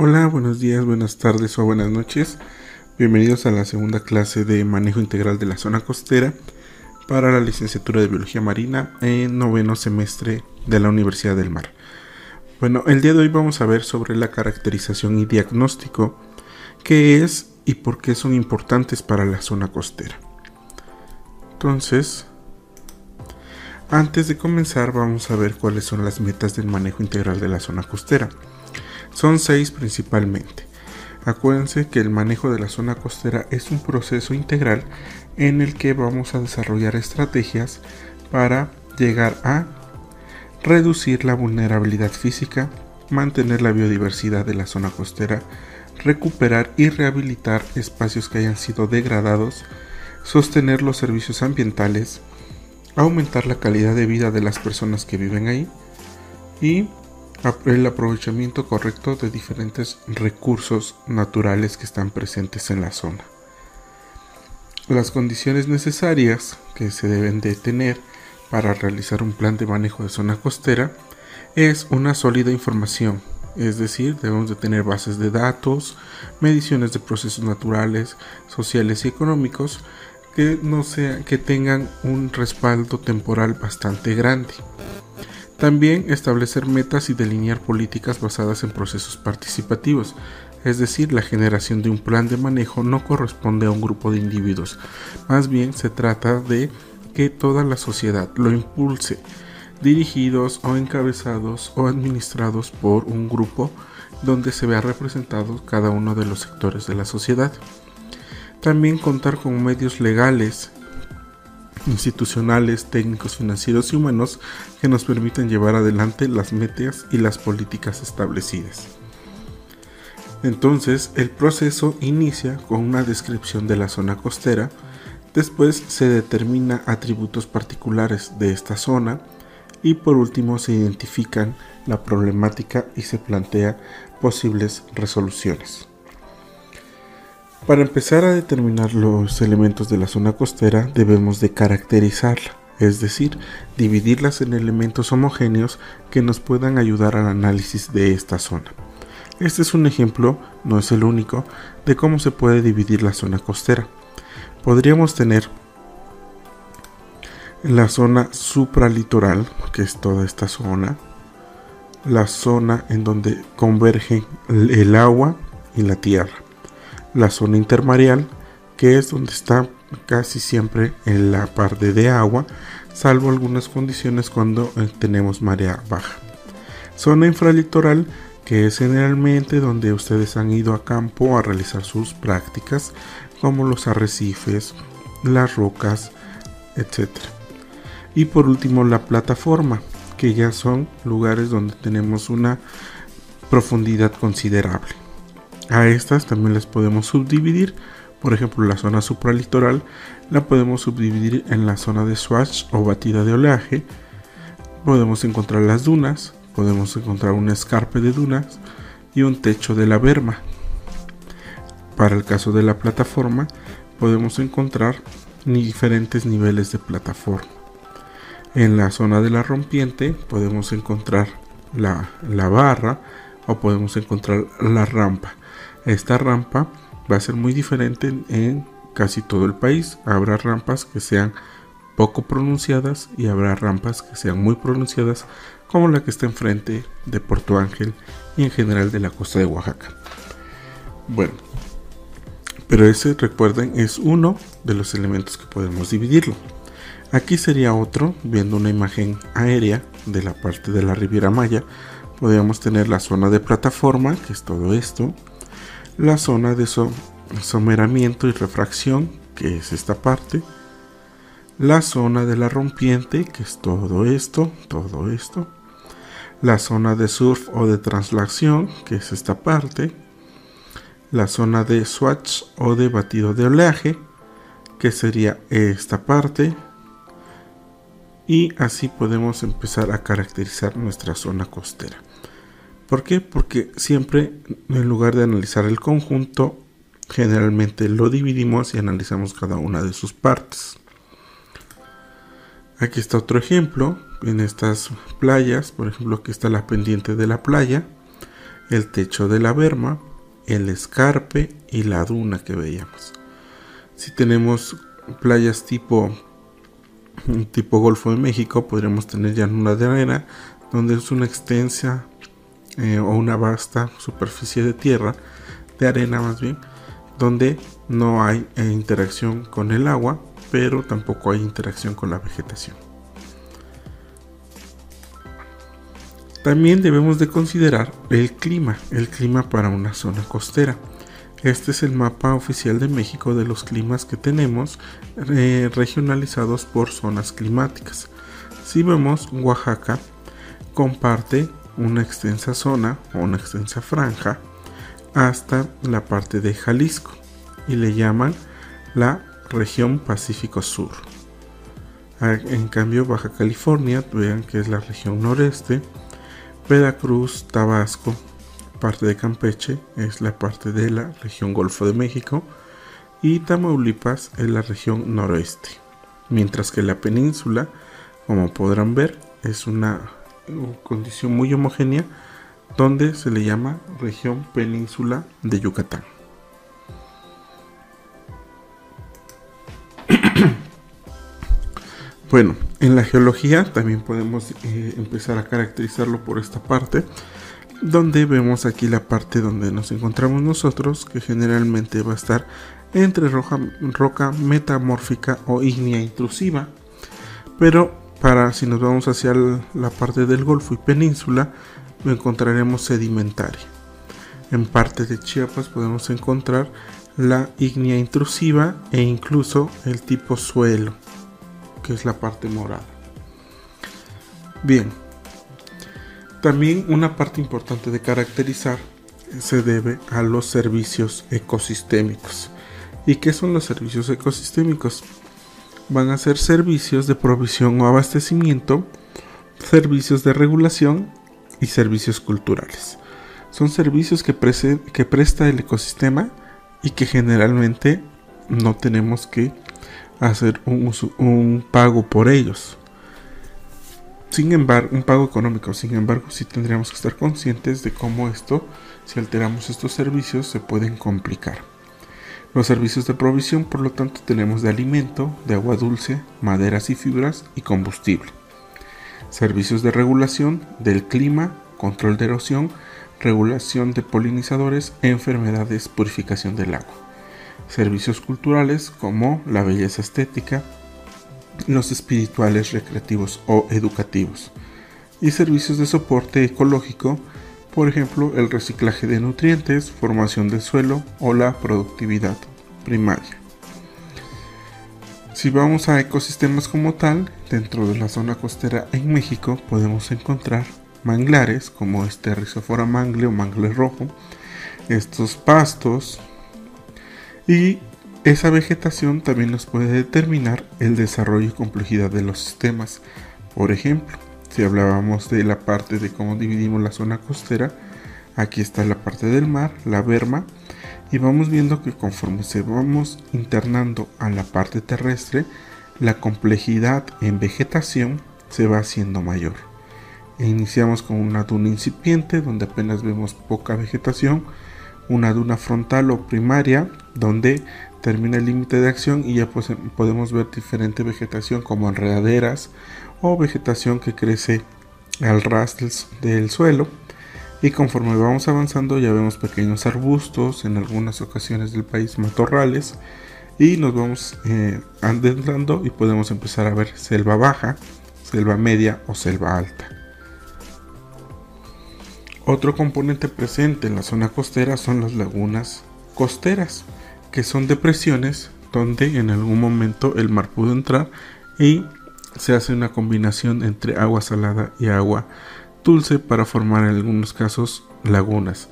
Hola, buenos días, buenas tardes o buenas noches. Bienvenidos a la segunda clase de manejo integral de la zona costera para la licenciatura de Biología Marina en noveno semestre de la Universidad del Mar. Bueno, el día de hoy vamos a ver sobre la caracterización y diagnóstico, qué es y por qué son importantes para la zona costera. Entonces, antes de comenzar vamos a ver cuáles son las metas del manejo integral de la zona costera. Son 6 principalmente. Acuérdense que el manejo de la zona costera es un proceso integral en el que vamos a desarrollar estrategias para llegar a reducir la vulnerabilidad física, mantener la biodiversidad de la zona costera, recuperar y rehabilitar espacios que hayan sido degradados, sostener los servicios ambientales, aumentar la calidad de vida de las personas que viven ahí y el aprovechamiento correcto de diferentes recursos naturales que están presentes en la zona. Las condiciones necesarias que se deben de tener para realizar un plan de manejo de zona costera es una sólida información, es decir, debemos de tener bases de datos, mediciones de procesos naturales, sociales y económicos que tengan un respaldo temporal bastante grande. También establecer metas y delinear políticas basadas en procesos participativos, es decir, la generación de un plan de manejo no corresponde a un grupo de individuos, más bien se trata de que toda la sociedad lo impulse, dirigidos o encabezados o administrados por un grupo donde se vea representado cada uno de los sectores de la sociedad. También contar con medios legales, institucionales, técnicos, financieros y humanos que nos permiten llevar adelante las metas y las políticas establecidas. Entonces, el proceso inicia con una descripción de la zona costera, después se determina atributos particulares de esta zona y por último se identifican la problemática y se plantea posibles resoluciones. Para empezar a determinar los elementos de la zona costera debemos de caracterizarla, es decir, dividirlas en elementos homogéneos que nos puedan ayudar al análisis de esta zona. Este es un ejemplo, no es el único, de cómo se puede dividir la zona costera. Podríamos tener la zona supralitoral, que es toda esta zona, la zona en donde convergen el agua y la tierra, la zona intermareal, que es donde está casi siempre en la parte de agua, salvo algunas condiciones cuando tenemos marea baja. Zona infralitoral, que es generalmente donde ustedes han ido a campo a realizar sus prácticas, como los arrecifes, las rocas, etc. Y por último la plataforma, que ya son lugares donde tenemos una profundidad considerable. A estas también las podemos subdividir, por ejemplo la zona supralitoral la podemos subdividir en la zona de swash o batida de oleaje, podemos encontrar las dunas, podemos encontrar un escarpe de dunas y un techo de la berma. Para el caso de la plataforma podemos encontrar diferentes niveles de plataforma. En la zona de la rompiente podemos encontrar la barra o podemos encontrar la rampa. Esta rampa va a ser muy diferente en casi todo el país. Habrá rampas que sean poco pronunciadas y habrá rampas que sean muy pronunciadas, como la que está enfrente de Puerto Ángel y en general de la costa de Oaxaca. Bueno, pero ese, recuerden, es uno de los elementos que podemos dividirlo. Aquí sería otro, viendo una imagen aérea de la parte de la Riviera Maya, podríamos tener la zona de plataforma, que es todo esto, la zona de someramiento y refracción, que es esta parte, la zona de la rompiente, que es todo esto, la zona de surf o de translación, que es esta parte, la zona de swatch o de batido de oleaje, que sería esta parte, y así podemos empezar a caracterizar nuestra zona costera. ¿Por qué? Porque siempre, en lugar de analizar el conjunto, generalmente lo dividimos y analizamos cada una de sus partes. Aquí está otro ejemplo, en estas playas, por ejemplo, aquí está la pendiente de la playa, el techo de la berma, el escarpe y la duna que veíamos. Si tenemos playas tipo Golfo de México, podríamos tener llanura de arena, donde es una extensa o una vasta superficie de tierra, de arena más bien, donde no hay interacción con el agua, pero tampoco hay interacción con la vegetación. También debemos de considerar el clima para una zona costera. Este es el mapa oficial de México de los climas que tenemos, regionalizados por zonas climáticas. Si vemos, Oaxaca comparte una extensa zona o una extensa franja hasta la parte de Jalisco y le llaman la región Pacífico Sur. En cambio, Baja California, vean que es la región noreste. Veracruz, Tabasco, parte de Campeche es la parte de la región Golfo de México, y Tamaulipas es la región noroeste, mientras que la península, como podrán ver, es una condición muy homogénea donde se le llama región península de Yucatán. Bueno, en la geología también podemos empezar a caracterizarlo por esta parte, donde vemos aquí la parte donde nos encontramos nosotros, que generalmente va a estar entre roca metamórfica o ígnea intrusiva, pero si nos vamos hacia la parte del Golfo y península, lo encontraremos sedimentaria. En parte de Chiapas podemos encontrar la ígnea intrusiva e incluso el tipo suelo, que es la parte morada. Bien. También una parte importante de caracterizar se debe a los servicios ecosistémicos. ¿Y qué son los servicios ecosistémicos? Van a ser servicios de provisión o abastecimiento, servicios de regulación y servicios culturales. Son servicios que presta el ecosistema y que generalmente no tenemos que hacer un pago por ellos. Sin embargo, un pago económico, sin embargo, sí tendríamos que estar conscientes de cómo si alteramos estos servicios, se pueden complicar. Los servicios de provisión, por lo tanto, tenemos de alimento, de agua dulce, maderas y fibras y combustible. Servicios de regulación del clima, control de erosión, regulación de polinizadores, enfermedades, purificación del agua. Servicios culturales como la belleza estética, los espirituales, recreativos o educativos, y servicios de soporte ecológico, por ejemplo el reciclaje de nutrientes, formación del suelo o la productividad primaria. Si vamos a ecosistemas como tal, dentro de la zona costera en México podemos encontrar manglares como este Rhizophora mangle o mangle rojo, estos pastos, y esa vegetación también nos puede determinar el desarrollo y complejidad de los sistemas. Por ejemplo, si hablábamos de la parte de cómo dividimos la zona costera, aquí está la parte del mar, la berma, y vamos viendo que conforme se vamos internando a la parte terrestre, la complejidad en vegetación se va haciendo mayor. Iniciamos con una duna incipiente donde apenas vemos poca vegetación, una duna frontal o primaria donde termina el límite de acción y ya pues podemos ver diferente vegetación como enredaderas o vegetación que crece al ras del suelo, y conforme vamos avanzando ya vemos pequeños arbustos, en algunas ocasiones del país matorrales, y nos vamos adentrando y podemos empezar a ver selva baja, selva media o selva alta. Otro componente presente en la zona costera son las lagunas costeras, que son depresiones donde en algún momento el mar pudo entrar y se hace una combinación entre agua salada y agua dulce para formar en algunos casos lagunas.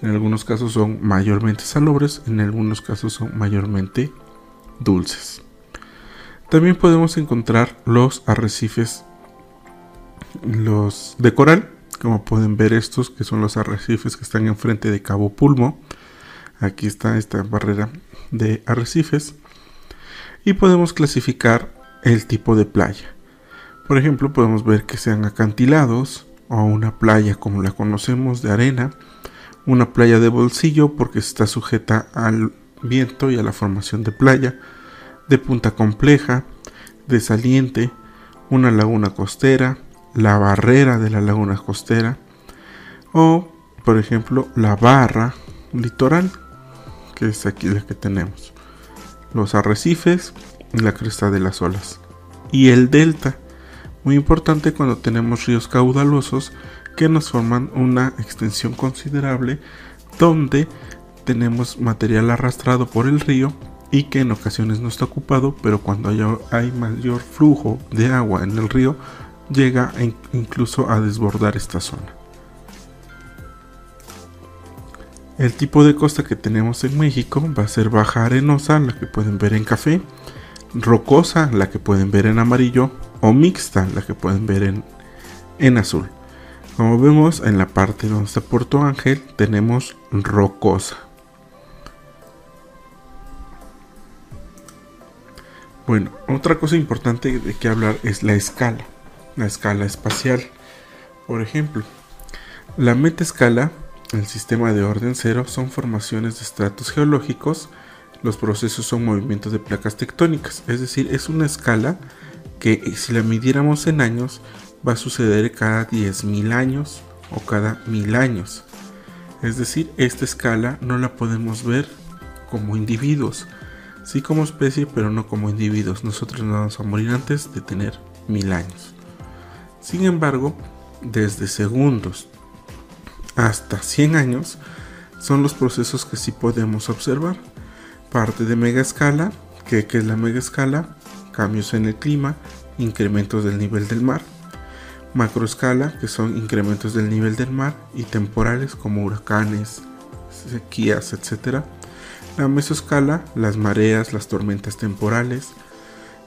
En algunos casos son mayormente salobres, en algunos casos son mayormente dulces. También podemos encontrar los arrecifes de coral, como pueden ver estos que son los arrecifes que están enfrente de Cabo Pulmo. Aquí está esta barrera de arrecifes y podemos clasificar el tipo de playa. Por ejemplo, podemos ver que sean acantilados o una playa como la conocemos de arena, una playa de bolsillo porque está sujeta al viento y a la formación de playa, de punta compleja, de saliente, una laguna costera, la barrera de la laguna costera o, por ejemplo, la barra litoral, que es aquí la que tenemos, los arrecifes y la cresta de las olas. Y el delta, muy importante cuando tenemos ríos caudalosos que nos forman una extensión considerable donde tenemos material arrastrado por el río y que en ocasiones no está ocupado, pero cuando hay mayor flujo de agua en el río llega incluso a desbordar esta zona. El tipo de costa que tenemos en México va a ser baja arenosa, la que pueden ver en café, rocosa, la que pueden ver en amarillo, o mixta, la que pueden ver en azul. Como vemos, en la parte donde está Puerto Ángel tenemos rocosa. Bueno, otra cosa importante de que hablar es la escala espacial. Por ejemplo, la metaescala, el sistema de orden cero, son formaciones de estratos geológicos. Los procesos son movimientos de placas tectónicas, es decir, es una escala que si la midiéramos en años va a suceder cada 10.000 años o cada 1.000 años. Es decir, esta escala no la podemos ver como individuos, sí como especie, pero no como individuos. Nosotros no vamos a morir antes de tener 1.000 años. Sin embargo, desde segundos hasta 100 años son los procesos que sí podemos observar. Parte de megaescala, que es la megaescala, cambios en el clima, incrementos del nivel del mar. Macroescala, que son incrementos del nivel del mar y temporales como huracanes, sequías, etc. La mesoescala, las mareas, las tormentas temporales.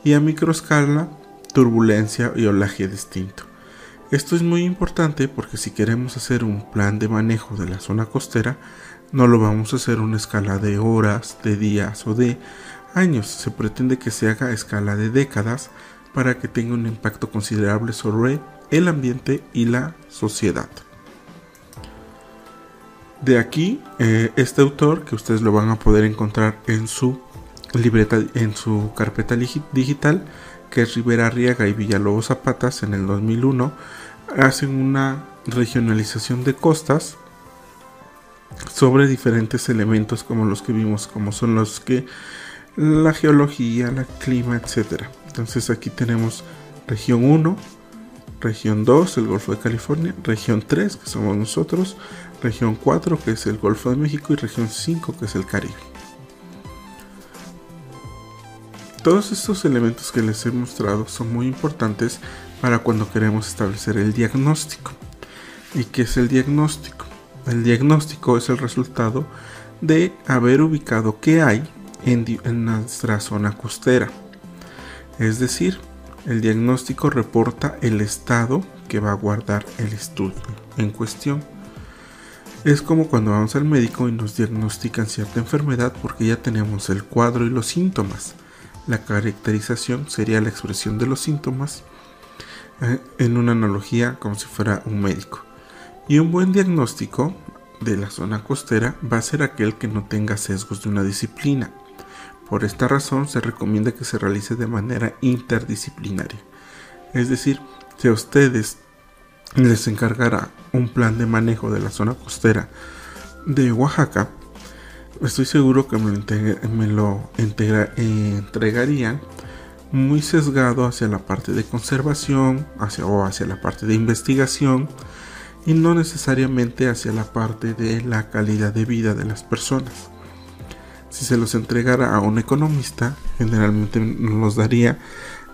Y a microescala, turbulencia y oleaje distinto. Esto es muy importante porque si queremos hacer un plan de manejo de la zona costera, no lo vamos a hacer una escala de horas, de días o de años. Se pretende que se haga a escala de décadas para que tenga un impacto considerable sobre el ambiente y la sociedad. De aquí, este autor, que ustedes lo van a poder encontrar en su libreta, en su carpeta digital, que es Rivera Arriaga y Villalobos Zapatas, en el 2001, hacen una regionalización de costas sobre diferentes elementos como los que vimos, como son los que la geología, la clima, etc. Entonces aquí tenemos región 1, región 2, el Golfo de California, región 3, que somos nosotros, región 4, que es el Golfo de México, y región 5, que es el Caribe. Todos estos elementos que les he mostrado son muy importantes para cuando queremos establecer el diagnóstico. ¿Y qué es el diagnóstico? El diagnóstico es el resultado de haber ubicado qué hay en nuestra zona costera. Es decir, el diagnóstico reporta el estado que va a guardar el estudio en cuestión. Es como cuando vamos al médico y nos diagnostican cierta enfermedad porque ya tenemos el cuadro y los síntomas. La caracterización sería la expresión de los síntomas en una analogía como si fuera un médico. Y un buen diagnóstico de la zona costera va a ser aquel que no tenga sesgos de una disciplina. Por esta razón se recomienda que se realice de manera interdisciplinaria. Es decir, si a ustedes les encargara un plan de manejo de la zona costera de Oaxaca, estoy seguro que me lo entregarían muy sesgado hacia la parte de conservación hacia la parte de investigación, y no necesariamente hacia la parte de la calidad de vida de las personas. Si se los entregara a un economista, generalmente nos los daría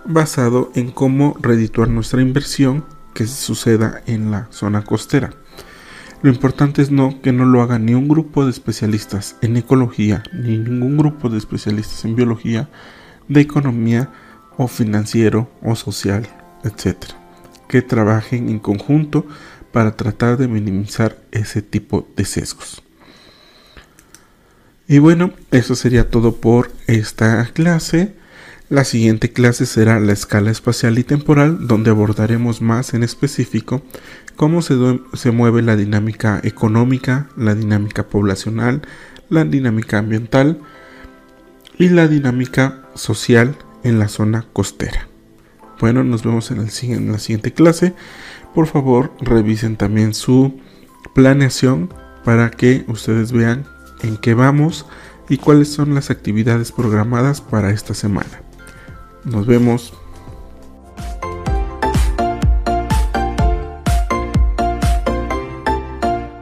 basado en cómo redituar nuestra inversión que suceda en la zona costera. Lo importante es que no lo haga ni un grupo de especialistas en ecología, ni ningún grupo de especialistas en biología, de economía o financiero o social, etc. Que trabajen en conjunto para tratar de minimizar ese tipo de sesgos. Y bueno, eso sería todo por esta clase. La siguiente clase será la escala espacial y temporal, donde abordaremos más en específico cómo se mueve la dinámica económica, la dinámica poblacional, la dinámica ambiental y la dinámica social en la zona costera. Bueno, nos vemos en la siguiente clase. Por favor, revisen también su planeación para que ustedes vean en qué vamos y cuáles son las actividades programadas para esta semana. Nos vemos.